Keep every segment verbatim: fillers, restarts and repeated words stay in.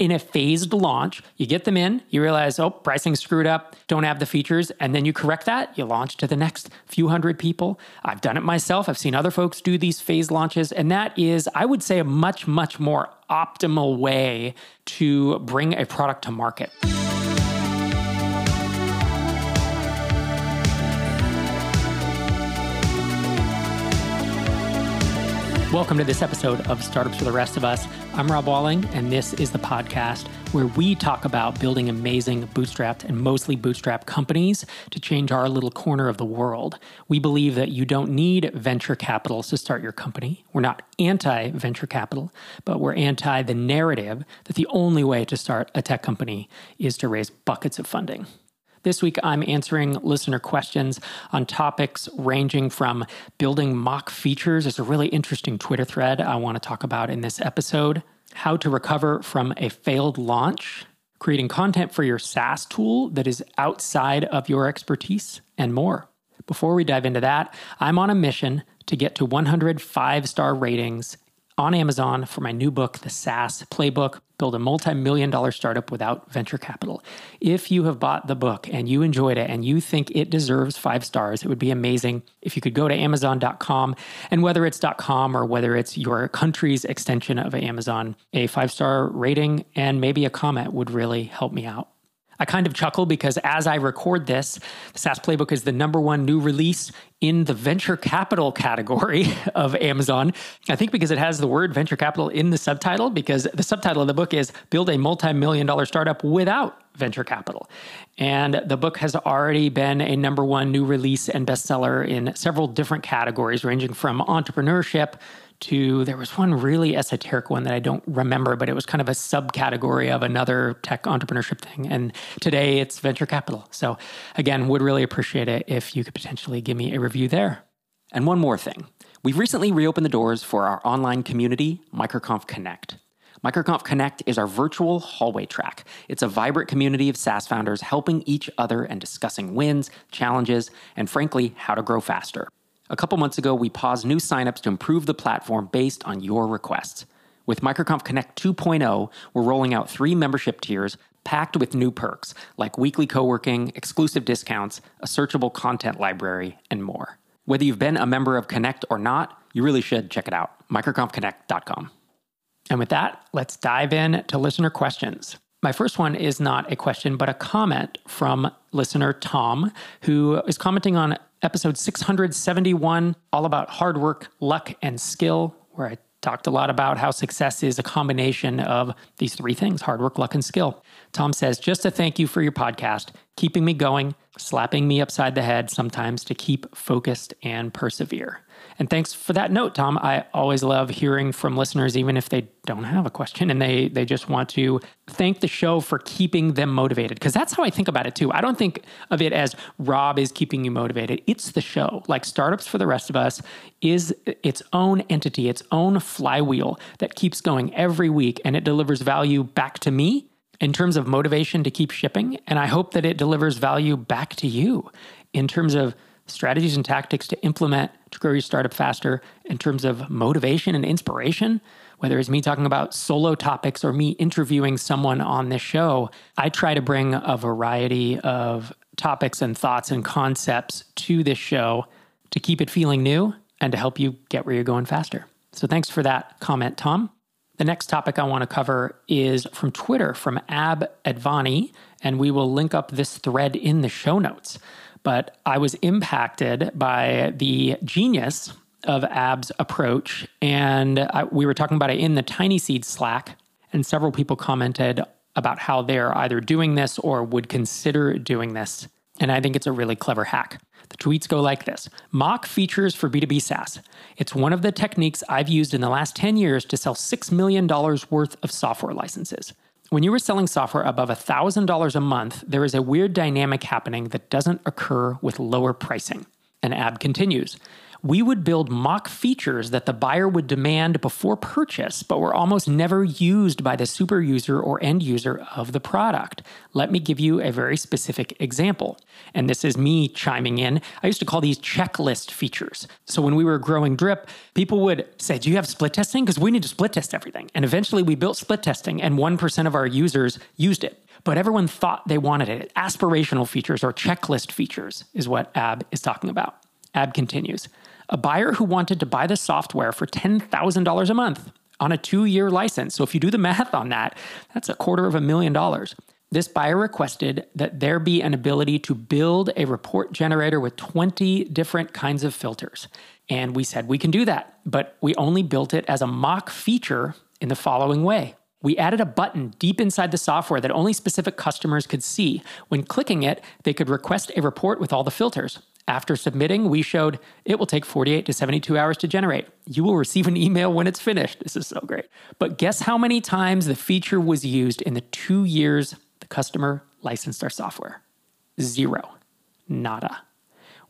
in a phased launch. You get them in, you realize, oh, pricing screwed up, don't have the features, and then you correct that, you launch to the next few hundred people. I've done it myself. I've seen other folks do these phased launches, and that is, I would say, a much, much more optimal way to bring a product to market. Welcome to this episode of Startups for the Rest of Us. I'm Rob Walling, and this is the podcast where we talk about building amazing bootstrapped and mostly bootstrapped companies to change our little corner of the world. We believe that you don't need venture capital to start your company. We're not anti-venture capital, but we're anti the narrative that the only way to start a tech company is to raise buckets of funding. This week, I'm answering listener questions on topics ranging from building mock features. There's a really interesting Twitter thread I want to talk about in this episode. How to recover from a failed launch, creating content for your SaaS tool that is outside of your expertise, and more. Before we dive into that, I'm on a mission to get to one hundred five-star ratings on Amazon for my new book, The SaaS Playbook, Build a Multi-Million Dollar Startup Without Venture Capital. If you have bought the book and you enjoyed it and you think it deserves five stars, it would be amazing if you could go to amazon dot com, and whether it's .com or whether it's your country's extension of Amazon, a five-star rating and maybe a comment would really help me out. I kind of chuckle because as I record this, the SaaS Playbook is the number one new release in the venture capital category of Amazon. I think because it has the word venture capital in the subtitle, because the subtitle of the book is Build a Multi-Million Dollar Startup Without Venture Capital. And the book has already been a number one new release and bestseller in several different categories, ranging from entrepreneurship to, there was one really esoteric one that I don't remember, but it was kind of a subcategory of another tech entrepreneurship thing. And today it's venture capital. So again, would really appreciate it if you could potentially give me a review there. And one more thing. We've recently reopened the doors for our online community, MicroConf Connect. MicroConf Connect is our virtual hallway track. It's a vibrant community of SaaS founders helping each other and discussing wins, challenges, and frankly, how to grow faster. A couple months ago, we paused new signups to improve the platform based on your requests. With MicroConf Connect two point oh, we're rolling out three membership tiers packed with new perks like weekly co-working, exclusive discounts, a searchable content library, and more. Whether you've been a member of Connect or not, you really should check it out, microconf connect dot com. And with that, let's dive in to listener questions. My first one is not a question, but a comment from listener Tom, who is commenting on episode six hundred seventy-one, all about hard work, luck, and skill, where I talked a lot about how success is a combination of these three things, hard work, luck, and skill. Tom says, just to thank you for your podcast, keeping me going, slapping me upside the head sometimes to keep focused and persevere. And thanks for that note, Tom. I always love hearing from listeners, even if they don't have a question and they they just want to thank the show for keeping them motivated. Because that's how I think about it too. I don't think of it as Rob is keeping you motivated. It's the show. Like Startups for the Rest of Us is its own entity, its own flywheel that keeps going every week, and it delivers value back to me in terms of motivation to keep shipping. And I hope that it delivers value back to you in terms of strategies and tactics to implement to grow your startup faster, in terms of motivation and inspiration, whether it's me talking about solo topics or me interviewing someone on this show. I try to bring a variety of topics and thoughts and concepts to this show to keep it feeling new and to help you get where you're going faster. So thanks for that comment, Tom. The next topic I want to cover is from Twitter, from Ab Advani, and we will link up this thread in the show notes. But I was impacted by the genius of Ab's approach. And I, we were talking about it in the TinySeed Slack, and several people commented about how they're either doing this or would consider doing this. And I think it's a really clever hack. The tweets go like this. Mock features for B two B SaaS. It's one of the techniques I've used in the last ten years to sell six million dollars worth of software licenses. When you are selling software above one thousand dollars a month, there is a weird dynamic happening that doesn't occur with lower pricing. And Ab continues, we would build mock features that the buyer would demand before purchase, but were almost never used by the super user or end user of the product. Let me give you a very specific example. And this is me chiming in. I used to call these checklist features. So when we were growing Drip, people would say, do you have split testing? Because we need to split test everything. And eventually we built split testing and one percent of our users used it. But everyone thought they wanted it. Aspirational features or checklist features is what Ab is talking about. Ab continues, a buyer who wanted to buy the software for ten thousand dollars a month on a two-year license. So if you do the math on that, that's a quarter of a million dollars. This buyer requested that there be an ability to build a report generator with twenty different kinds of filters. And we said we can do that, but we only built it as a mock feature in the following way. We added a button deep inside the software that only specific customers could see. When clicking it, they could request a report with all the filters. After submitting, we showed it will take forty-eight to seventy-two hours to generate. You will receive an email when it's finished. This is so great. But guess how many times the feature was used in the two years the customer licensed our software? Zero. Nada.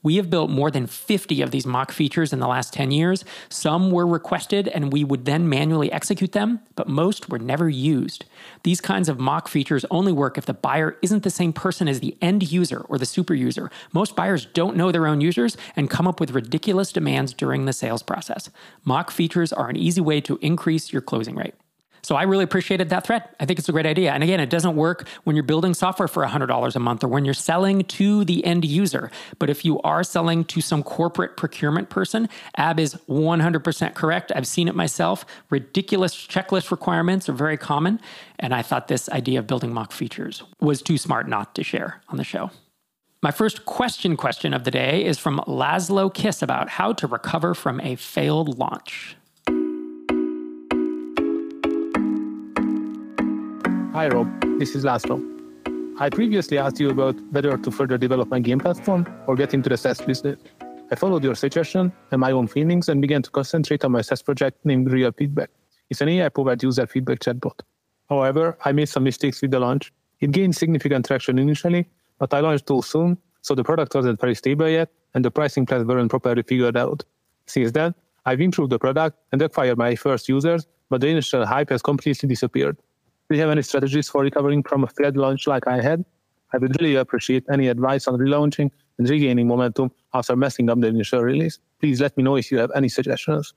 We have built more than fifty of these mock features in the last ten years. Some were requested and we would then manually execute them, but most were never used. These kinds of mock features only work if the buyer isn't the same person as the end user or the super user. Most buyers don't know their own users and come up with ridiculous demands during the sales process. Mock features are an easy way to increase your closing rate. So I really appreciated that thread. I think it's a great idea. And again, it doesn't work when you're building software for one hundred dollars a month or when you're selling to the end user. But if you are selling to some corporate procurement person, Ab is one hundred percent correct. I've seen it myself. Ridiculous checklist requirements are very common. And I thought this idea of building mock features was too smart not to share on the show. My first question question of the day is from Laszlo Kiss about how to recover from a failed launch. Hi Rob, this is Laszlo. I previously asked you about whether to further develop my game platform or get into the SaaS business. I followed your suggestion and my own feelings and began to concentrate on my SaaS project named Real Feedback. It's an A I-powered user feedback chatbot. However, I made some mistakes with the launch. It gained significant traction initially, but I launched too soon, so the product wasn't very stable yet and the pricing plans weren't properly figured out. Since then, I've improved the product and acquired my first users, but the initial hype has completely disappeared. Do you have any strategies for recovering from a failed launch like I had? I would really appreciate any advice on relaunching and regaining momentum after messing up the initial release. Please let me know if you have any suggestions.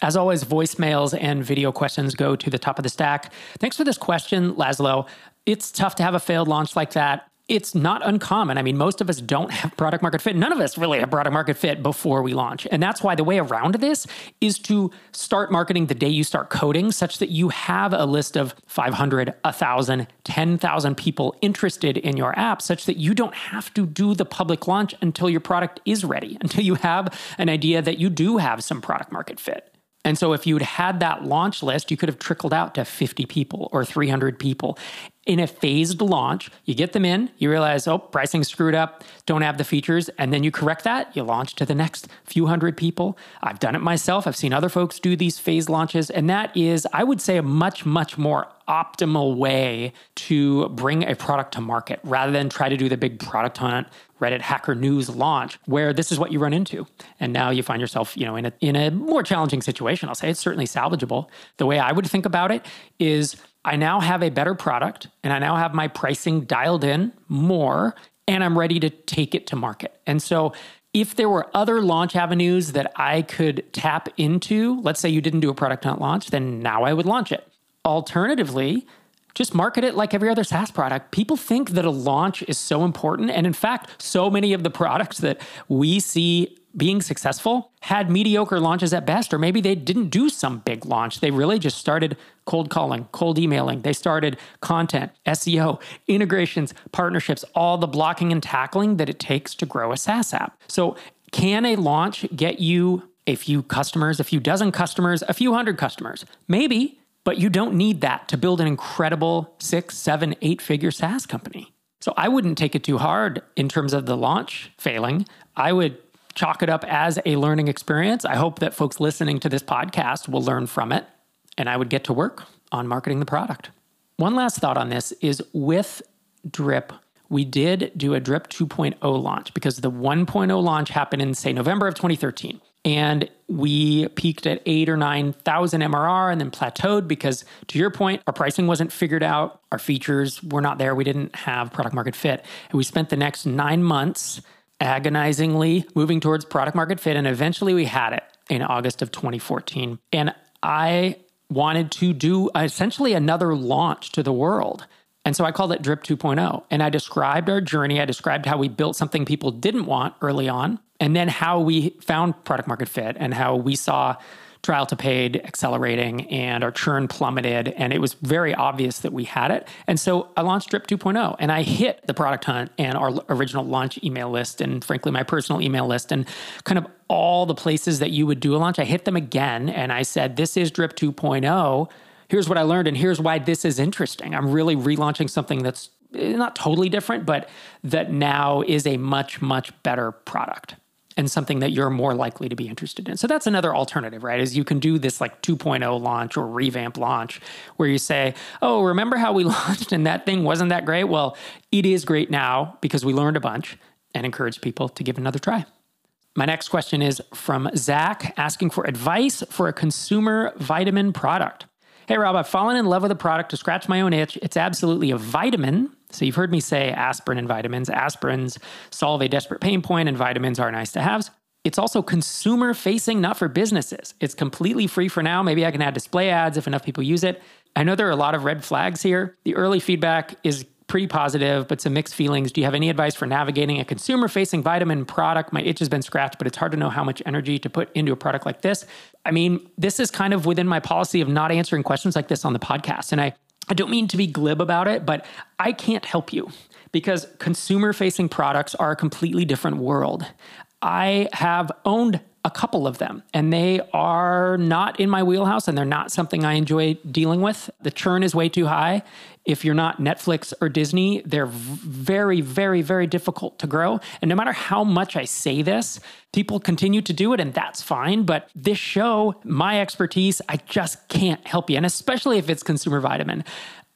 As always, voicemails and video questions go to the top of the stack. Thanks for this question, Laszlo. It's tough to have a failed launch like that. It's not uncommon. I mean, most of us don't have product market fit. None of us really have product market fit before we launch. And that's why the way around this is to start marketing the day you start coding, such that you have a list of five hundred, one thousand, ten thousand people interested in your app, such that you don't have to do the public launch until your product is ready, until you have an idea that you do have some product market fit. And so if you'd had that launch list, you could have trickled out to fifty people or three hundred people. In a phased launch, you get them in, you realize, oh, pricing's screwed up, don't have the features, and then you correct that, you launch to the next few hundred people. I've done it myself. I've seen other folks do these phased launches, and that is, I would say, a much, much more optimal way to bring a product to market rather than try to do the big product hunt, Reddit Hacker News launch, where this is what you run into. And now you find yourself, you know, in a in a more challenging situation. I'll say it's certainly salvageable. The way I would think about it is, I now have a better product and I now have my pricing dialed in more and I'm ready to take it to market. And so if there were other launch avenues that I could tap into, let's say you didn't do a product hunt launch, then now I would launch it. Alternatively, just market it like every other SaaS product. People think that a launch is so important. And in fact, so many of the products that we see being successful had mediocre launches at best, or maybe they didn't do some big launch. They really just started cold calling, cold emailing. They started content, S E O, integrations, partnerships, all the blocking and tackling that it takes to grow a SaaS app. So can a launch get you a few customers, a few dozen customers, a few hundred customers? Maybe, but you don't need that to build an incredible six, seven, eight-figure SaaS company. So I wouldn't take it too hard in terms of the launch failing. I would chalk it up as a learning experience. I hope that folks listening to this podcast will learn from it, and I would get to work on marketing the product. One last thought on this is with Drip, we did do a Drip two point oh launch because the one point oh launch happened in, say, November of twenty thirteen. And we peaked at eight or nine thousand M R R and then plateaued because, to your point, our pricing wasn't figured out. Our features were not there. We didn't have product market fit. And we spent the next nine months agonizingly moving towards product market fit. And eventually we had it in August of twenty fourteen. And I wanted to do essentially another launch to the world. And so I called it Drip two point oh. And I described our journey. I described how we built something people didn't want early on, and then how we found product market fit and how we saw trial to paid accelerating and our churn plummeted. And it was very obvious that we had it. And so I launched Drip two point oh and I hit the product hunt and our original launch email list and, frankly, my personal email list and kind of all the places that you would do a launch. I hit them again and I said, this is Drip two point oh. Here's what I learned and here's why this is interesting. I'm really relaunching something that's not totally different, but that now is a much, much better product and something that you're more likely to be interested in. So that's another alternative, right? Is you can do this like two point oh launch or revamp launch where you say, oh, remember how we launched and that thing wasn't that great? Well, it is great now because we learned a bunch, and encourage people to give another try. My next question is from Zach, asking for advice for a consumer vitamin product. Hey, Rob, I've fallen in love with a product to scratch my own itch. It's absolutely a vitamin. So you've heard me say aspirin and vitamins. Aspirins solve a desperate pain point, and vitamins are nice to haves. It's also consumer-facing, not for businesses. It's completely free for now. Maybe I can add display ads if enough people use it. I know there are a lot of red flags here. The early feedback is pretty positive, but some mixed feelings. Do you have any advice for navigating a consumer-facing vitamin product? My itch has been scratched, but it's hard to know how much energy to put into a product like this. I mean, this is kind of within my policy of not answering questions like this on the podcast. And I, I don't mean to be glib about it, but I can't help you because consumer-facing products are a completely different world. I have owned a couple of them, and they are not in my wheelhouse, and they're not something I enjoy dealing with. The churn is way too high. If you're not Netflix or Disney, they're very, very, very difficult to grow. And no matter how much I say this, people continue to do it, and that's fine. But this show, my expertise, I just can't help you, and especially if it's consumer vitamin.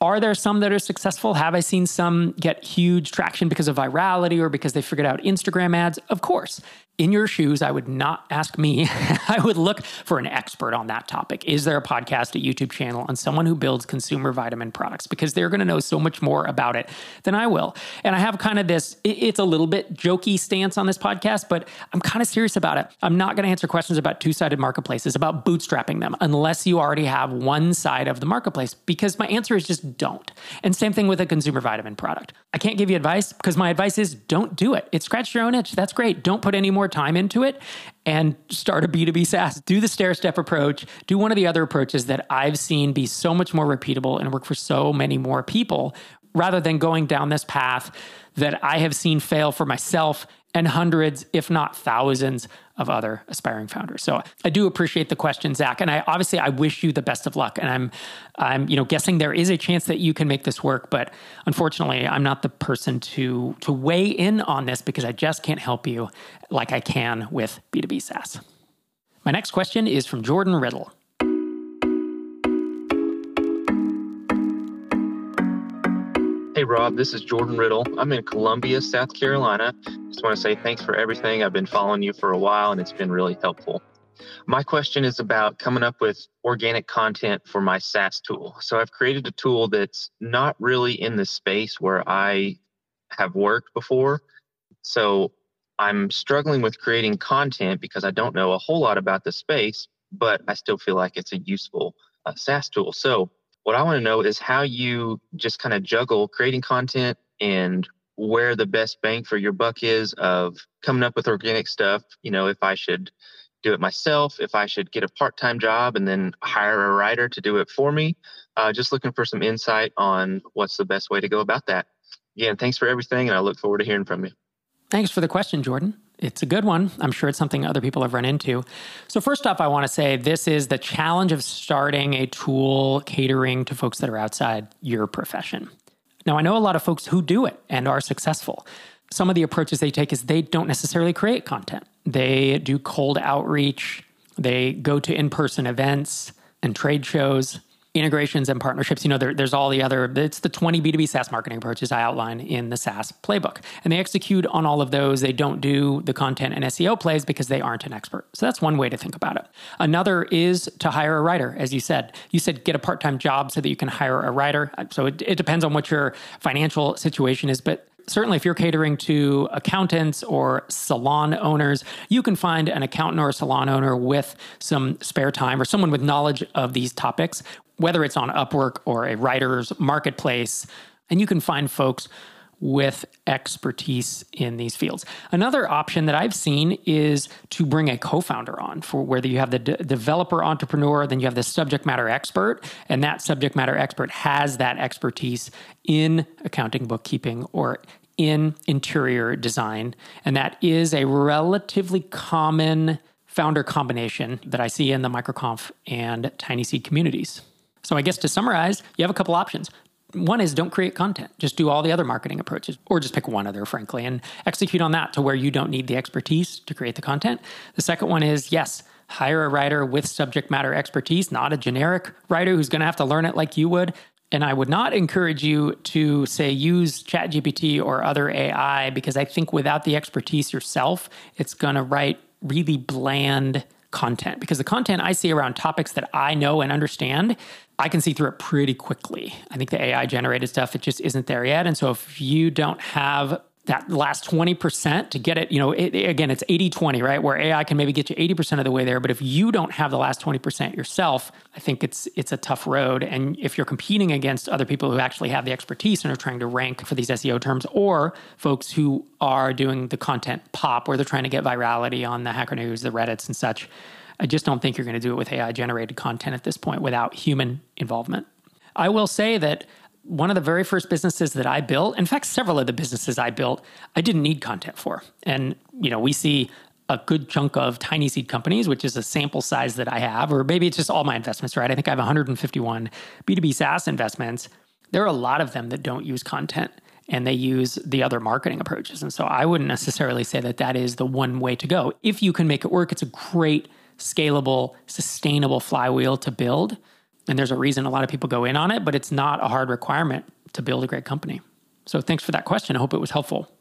Are there some that are successful? Have I seen some get huge traction because of virality or because they figured out Instagram ads? Of course. In your shoes, I would not ask me. I would look for an expert on that topic. Is there a podcast, a YouTube channel on someone who builds consumer vitamin products? Because they're going to know so much more about it than I will. And I have kind of this, it's a little bit jokey stance on this podcast, but I'm kind of serious about it. I'm not going to answer questions about two-sided marketplaces, about bootstrapping them, unless you already have one side of the marketplace, because my answer is just don't. And same thing with a consumer vitamin product. I can't give you advice because my advice is don't do it. It scratched your own itch. That's great. Don't put any more time into it and start a B two B SaaS. Do the stair-step approach. Do one of the other approaches that I've seen be so much more repeatable and work for so many more people rather than going down this path that I have seen fail for myself and hundreds, if not thousands, of other aspiring founders. So I do appreciate the question, Zach. And I obviously, I wish you the best of luck. And I'm, I'm, you know, guessing there is a chance that you can make this work, but unfortunately, I'm not the person to, to weigh in on this because I just can't help you like I can with B two B SaaS. My next question is from Jordan Riddle. Hey, Rob, this is Jordan Riddle. I'm in Columbia, South Carolina. Just want to say thanks for everything. I've been following you for a while, and it's been really helpful. My question is about coming up with organic content for my SaaS tool. So I've created a tool that's not really in the space where I have worked before. So I'm struggling with creating content because I don't know a whole lot about the space, but I still feel like it's a useful uh, SaaS tool. So what I want to know is how you just kind of juggle creating content and where the best bang for your buck is of coming up with organic stuff. You know, if I should do it myself, if I should get a part-time job and then hire a writer to do it for me. Uh, just looking for some insight on what's the best way to go about that. Again, thanks for everything, and I look forward to hearing from you. Thanks for the question, Jordan. It's a good one. I'm sure it's something other people have run into. So first off, I want to say this is the challenge of starting a tool catering to folks that are outside your profession. Now, I know a lot of folks who do it and are successful. Some of the approaches they take is they don't necessarily create content. They do cold outreach. They go to in-person events and trade shows. integrations and partnerships, you know, there, there's all the other, it's the twenty B two B SaaS marketing approaches I outline in the SaaS playbook. And they execute on all of those. They don't do the content and S E O plays because they aren't an expert. So that's one way to think about it. Another is to hire a writer, as you said. You said get a part-time job so that you can hire a writer. So it, it depends on what your financial situation is, but certainly if you're catering to accountants or salon owners, you can find an accountant or a salon owner with some spare time or someone with knowledge of these topics, whether it's on Upwork or a writer's marketplace, and you can find folks with expertise in these fields. Another option that I've seen is to bring a co-founder on, for whether you have the de- developer entrepreneur, then you have the subject matter expert, and that subject matter expert has that expertise in accounting, bookkeeping, or in interior design. And that is a relatively common founder combination that I see in the MicroConf and TinySeed communities. So I guess to summarize, you have a couple options. One is don't create content. Just do all the other marketing approaches, or just pick one other, frankly, and execute on that to where you don't need the expertise to create the content. The second one is, yes, hire a writer with subject matter expertise, not a generic writer who's going to have to learn it like you would. And I would not encourage you to, say, use ChatGPT or other A I, because I think without the expertise yourself, it's going to write really bland content. Because the content I see around topics that I know and understand, I can see through it pretty quickly. I think the A I generated stuff, it just isn't there yet. And so if you don't have that last twenty percent to get it, you know, it, again, it's eighty twenty, right? Where A I can maybe get you eighty percent of the way there. But if you don't have the last twenty percent yourself, I think it's it's a tough road. And if you're competing against other people who actually have the expertise and are trying to rank for these S E O terms, or folks who are doing the content pop, where they're trying to get virality on the Hacker News, the Reddits and such, I just don't think you're going to do it with A I-generated content at this point without human involvement. I will say that one of the very first businesses that I built, in fact, several of the businesses I built, I didn't need content for. And, you know, we see a good chunk of tiny seed companies, which is a sample size that I have, or maybe it's just all my investments, right? I think I have one hundred fifty-one B two B SaaS investments. There are a lot of them that don't use content and they use the other marketing approaches. And so I wouldn't necessarily say that that is the one way to go. If you can make it work, it's a great, scalable, sustainable flywheel to build. And there's a reason a lot of people go in on it, but it's not a hard requirement to build a great company. So thanks for that question. I hope it was helpful.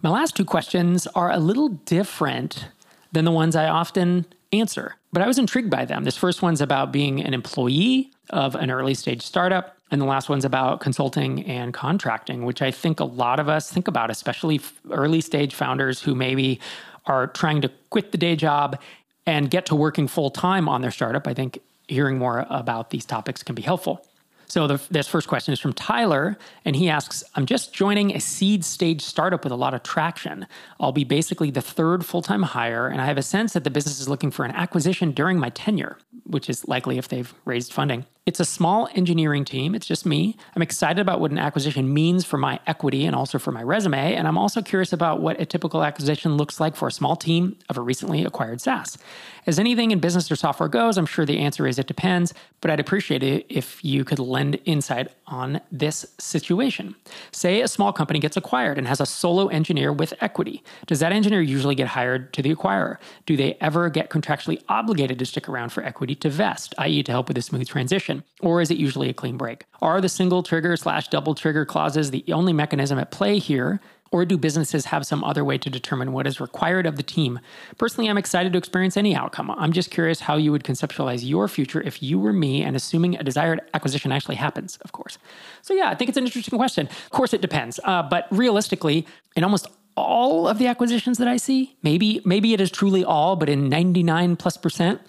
My last two questions are a little different than the ones I often answer, but I was intrigued by them. This first one's about being an employee of an early stage startup. And the last one's about consulting and contracting, which I think a lot of us think about, especially early stage founders who maybe are trying to quit the day job and get to working full time on their startup. I think hearing more about these topics can be helpful. So the, this first question is from Tyler, and he asks, I'm just joining a seed stage startup with a lot of traction. I'll be basically the third full-time hire, and I have a sense that the business is looking for an acquisition during my tenure, which is likely if they've raised funding. It's a small engineering team. It's just me. I'm excited about what an acquisition means for my equity and also for my resume, and I'm also curious about what a typical acquisition looks like for a small team of a recently acquired SaaS. As anything in business or software goes, I'm sure the answer is it depends, but I'd appreciate it if you could lend and insight on this situation. Say a small company gets acquired and has a solo engineer with equity. Does that engineer usually get hired to the acquirer? Do they ever get contractually obligated to stick around for equity to vest, that is to help with a smooth transition? Or is it usually a clean break? Are the single trigger slash double trigger clauses the only mechanism at play here? Or do businesses have some other way to determine what is required of the team? Personally, I'm excited to experience any outcome. I'm just curious how you would conceptualize your future if you were me, and assuming a desired acquisition actually happens, of course. So yeah, I think it's an interesting question. Of course, it depends. Uh, but realistically, in almost all of the acquisitions that I see, maybe, maybe it is truly all, but in ninety-nine plus percent,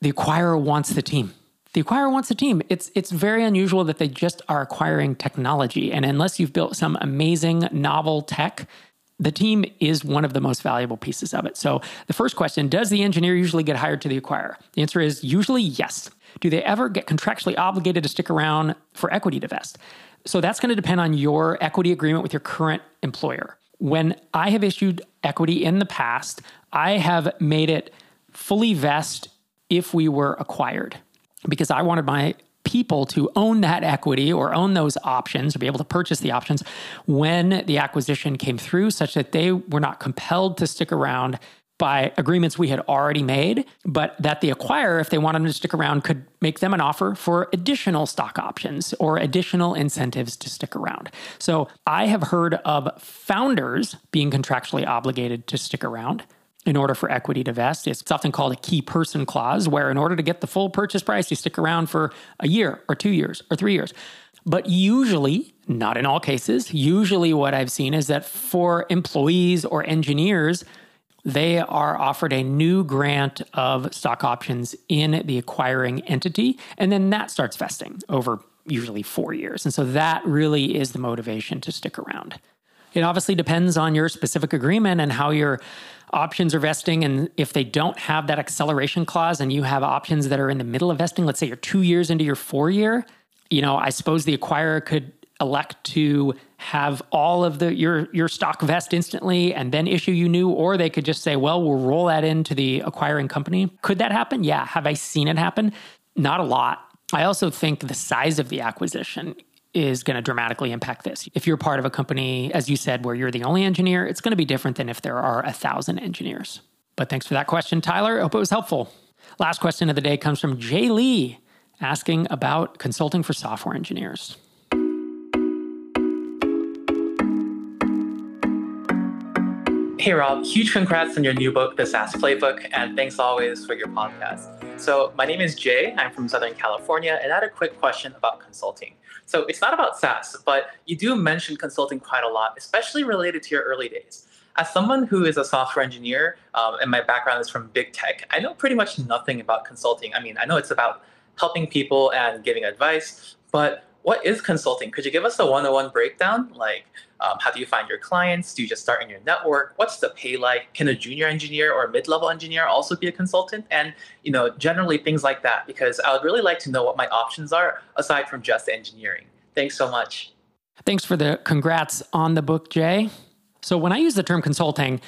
the acquirer wants the team. The acquirer wants a team. It's it's very unusual that they just are acquiring technology. And unless you've built some amazing novel tech, the team is one of the most valuable pieces of it. So the first question, does the engineer usually get hired to the acquirer? The answer is usually yes. Do they ever get contractually obligated to stick around for equity to vest? So that's going to depend on your equity agreement with your current employer. When I have issued equity in the past, I have made it fully vest if we were acquired, because I wanted my people to own that equity or own those options or be able to purchase the options when the acquisition came through, such that they were not compelled to stick around by agreements we had already made, but that the acquirer, if they wanted them to stick around, could make them an offer for additional stock options or additional incentives to stick around. So I have heard of founders being contractually obligated to stick around in order for equity to vest. It's often called a key person clause, where in order to get the full purchase price, you stick around for a year or two years or three years. But usually, not in all cases, usually what I've seen is that for employees or engineers, they are offered a new grant of stock options in the acquiring entity, and then that starts vesting over usually four years. And so that really is the motivation to stick around. It obviously depends on your specific agreement and how your options are vesting. And if they don't have that acceleration clause and you have options that are in the middle of vesting, let's say you're two years into your four-year, you know, I suppose the acquirer could elect to have all of the your your stock vest instantly and then issue you new, or they could just say, well, we'll roll that into the acquiring company. Could that happen? Yeah. Have I seen it happen? Not a lot. I also think the size of the acquisition is going to dramatically impact this. If you're part of a company, as you said, where you're the only engineer, it's going to be different than if there are a thousand engineers. But thanks for that question, Tyler. I hope it was helpful. Last question of the day comes from Jay Lee, asking about consulting for software engineers. Hey Rob, huge congrats on your new book, The SaaS Playbook, and thanks always for your podcast. So my name is Jay, I'm from Southern California, and I had a quick question about consulting. So it's not about SaaS, but you do mention consulting quite a lot, especially related to your early days. As someone who is a software engineer, um, and my background is from big tech, I know pretty much nothing about consulting. I mean, I know it's about helping people and giving advice, but what is consulting? Could you give us a one oh one breakdown? Like, um, how do you find your clients? Do you just start in your network? What's the pay like? Can a junior engineer or a mid-level engineer also be a consultant? And, you know, generally things like that, because I would really like to know what my options are aside from just engineering. Thanks so much. Thanks for the congrats on the book, Jay. So when I use the term consulting,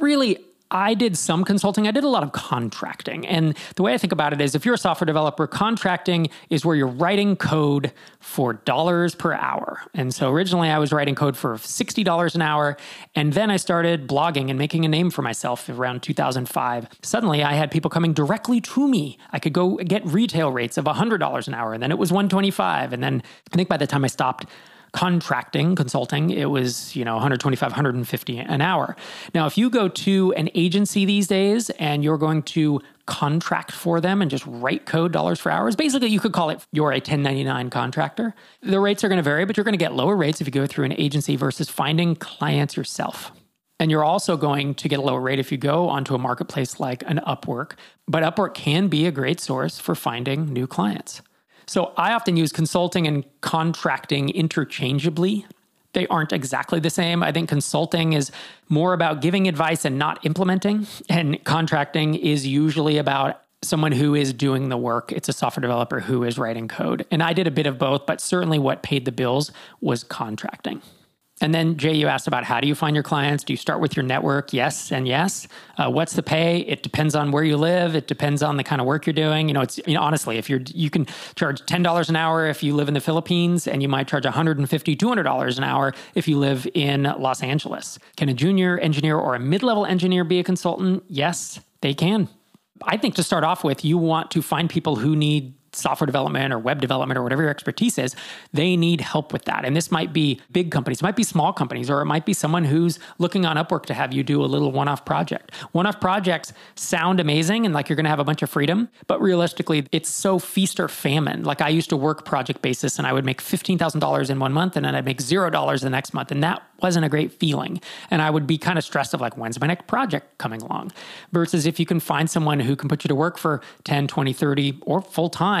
really, I did some consulting. I did a lot of contracting. And the way I think about it is, if you're a software developer, contracting is where you're writing code for dollars per hour. And so originally I was writing code for sixty dollars an hour. And then I started blogging and making a name for myself around two thousand five. Suddenly I had people coming directly to me. I could go get retail rates of one hundred dollars an hour. And then it was one hundred twenty-five dollars. And then I think by the time I stopped contracting, consulting, it was, you know, one hundred twenty-five, one hundred fifty an hour. Now, if you go to an agency these days and you're going to contract for them and just write code dollars for hours, basically you could call it you're a ten ninety-nine contractor. The rates are going to vary, but you're going to get lower rates if you go through an agency versus finding clients yourself. And you're also going to get a lower rate if you go onto a marketplace like an Upwork, but Upwork can be a great source for finding new clients. So I often use consulting and contracting interchangeably. They aren't exactly the same. I think consulting is more about giving advice and not implementing, and contracting is usually about someone who is doing the work. It's a software developer who is writing code. And I did a bit of both, but certainly what paid the bills was contracting. And then, Jay, you asked about how do you find your clients? Do you start with your network? Yes and yes. Uh, what's the pay? It depends on where you live. It depends on the kind of work you're doing. You know, it's you know, honestly, if you're you can charge ten dollars an hour if you live in the Philippines, and you might charge one hundred fifty dollars, two hundred dollars an hour if you live in Los Angeles. Can a junior engineer or a mid-level engineer be a consultant? Yes, they can. I think to start off with, you want to find people who need software development or web development or whatever your expertise is, they need help with that. And this might be big companies, it might be small companies, or it might be someone who's looking on Upwork to have you do a little one-off project. One-off projects sound amazing and like you're going to have a bunch of freedom, but realistically, it's so feast or famine. Like I used to work project basis and I would make fifteen thousand dollars in one month and then I'd make zero dollars the next month. And that wasn't a great feeling. And I would be kind of stressed of like, when's my next project coming along? Versus if you can find someone who can put you to work for ten, twenty, thirty, or full time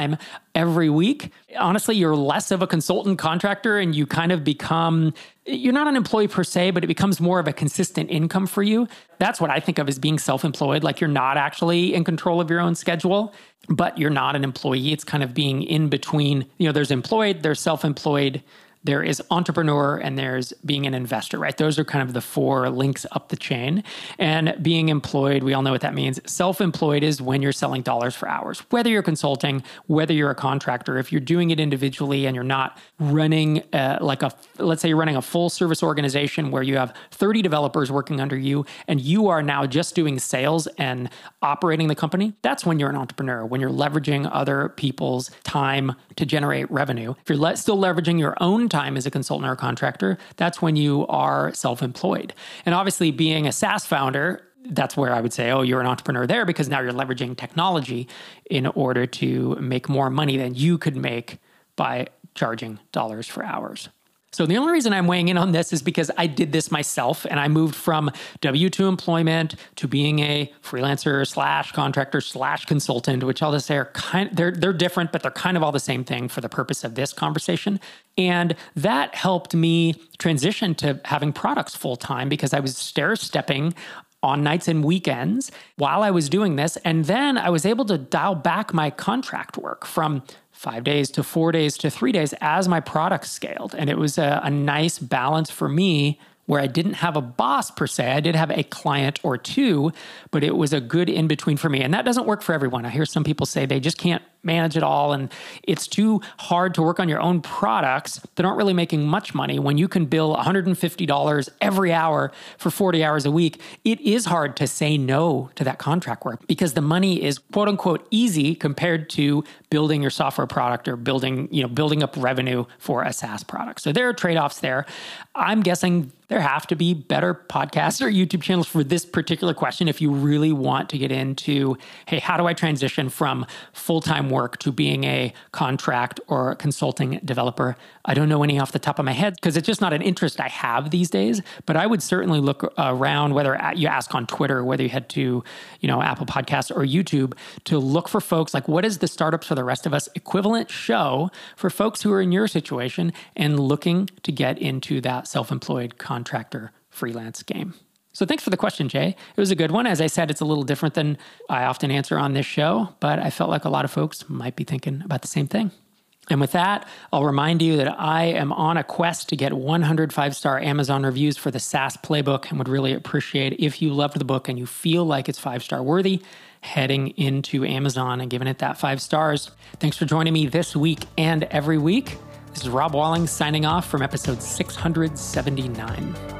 every week, honestly, you're less of a consultant contractor and you kind of become, you're not an employee per se, but it becomes more of a consistent income for you. That's what I think of as being self-employed. Like you're not actually in control of your own schedule, but you're not an employee. It's kind of being in between, you know, there's employed, there's self-employed, there is entrepreneur, and there's being an investor, right? Those are kind of the four links up the chain. And being employed, we all know what that means. Self-employed is when you're selling dollars for hours, whether you're consulting, whether you're a contractor, if you're doing it individually and you're not running uh, like a, let's say you're running a full service organization where you have thirty developers working under you and you are now just doing sales and operating the company, that's when you're an entrepreneur, when you're leveraging other people's time to generate revenue. If you're le- still leveraging your own time as a consultant or a contractor, that's when you are self-employed. And obviously being a SaaS founder, that's where I would say, oh, you're an entrepreneur there because now you're leveraging technology in order to make more money than you could make by charging dollars for hours. So the only reason I'm weighing in on this is because I did this myself and I moved from W two employment to being a freelancer slash contractor slash consultant, which I'll just say are kind they're they're different, but they're kind of all the same thing for the purpose of this conversation. And that helped me transition to having products full time because I was stair-stepping on nights and weekends while I was doing this. And then I was able to dial back my contract work from five days to four days to three days as my product scaled. And it was a, a nice balance for me where I didn't have a boss per se. I did have a client or two, but it was a good in-between for me. And that doesn't work for everyone. I hear some people say they just can't manage it all. And it's too hard to work on your own products that aren't really making much money when you can bill one hundred fifty dollars every hour for forty hours a week. It is hard to say no to that contract work because the money is quote unquote easy compared to building your software product or building, you know, building up revenue for a SaaS product. So there are trade-offs there. I'm guessing there have to be better podcasts or YouTube channels for this particular question if you really want to get into, hey, how do I transition from full-time work to being a contract or consulting developer. I don't know any off the top of my head because it's just not an interest I have these days, but I would certainly look around, whether you ask on Twitter, whether you head to, you know, Apple Podcasts or YouTube, to look for folks like, what is the Startups for the Rest of Us equivalent show for folks who are in your situation and looking to get into that self-employed contractor freelance game. So thanks for the question, Jay. It was a good one. As I said, it's a little different than I often answer on this show, but I felt like a lot of folks might be thinking about the same thing. And with that, I'll remind you that I am on a quest to get one hundred five-star Amazon reviews for the SaaS Playbook and would really appreciate if you loved the book and you feel like it's five-star worthy, heading into Amazon and giving it that five stars. Thanks for joining me this week and every week. This is Rob Walling signing off from episode six hundred seventy-nine.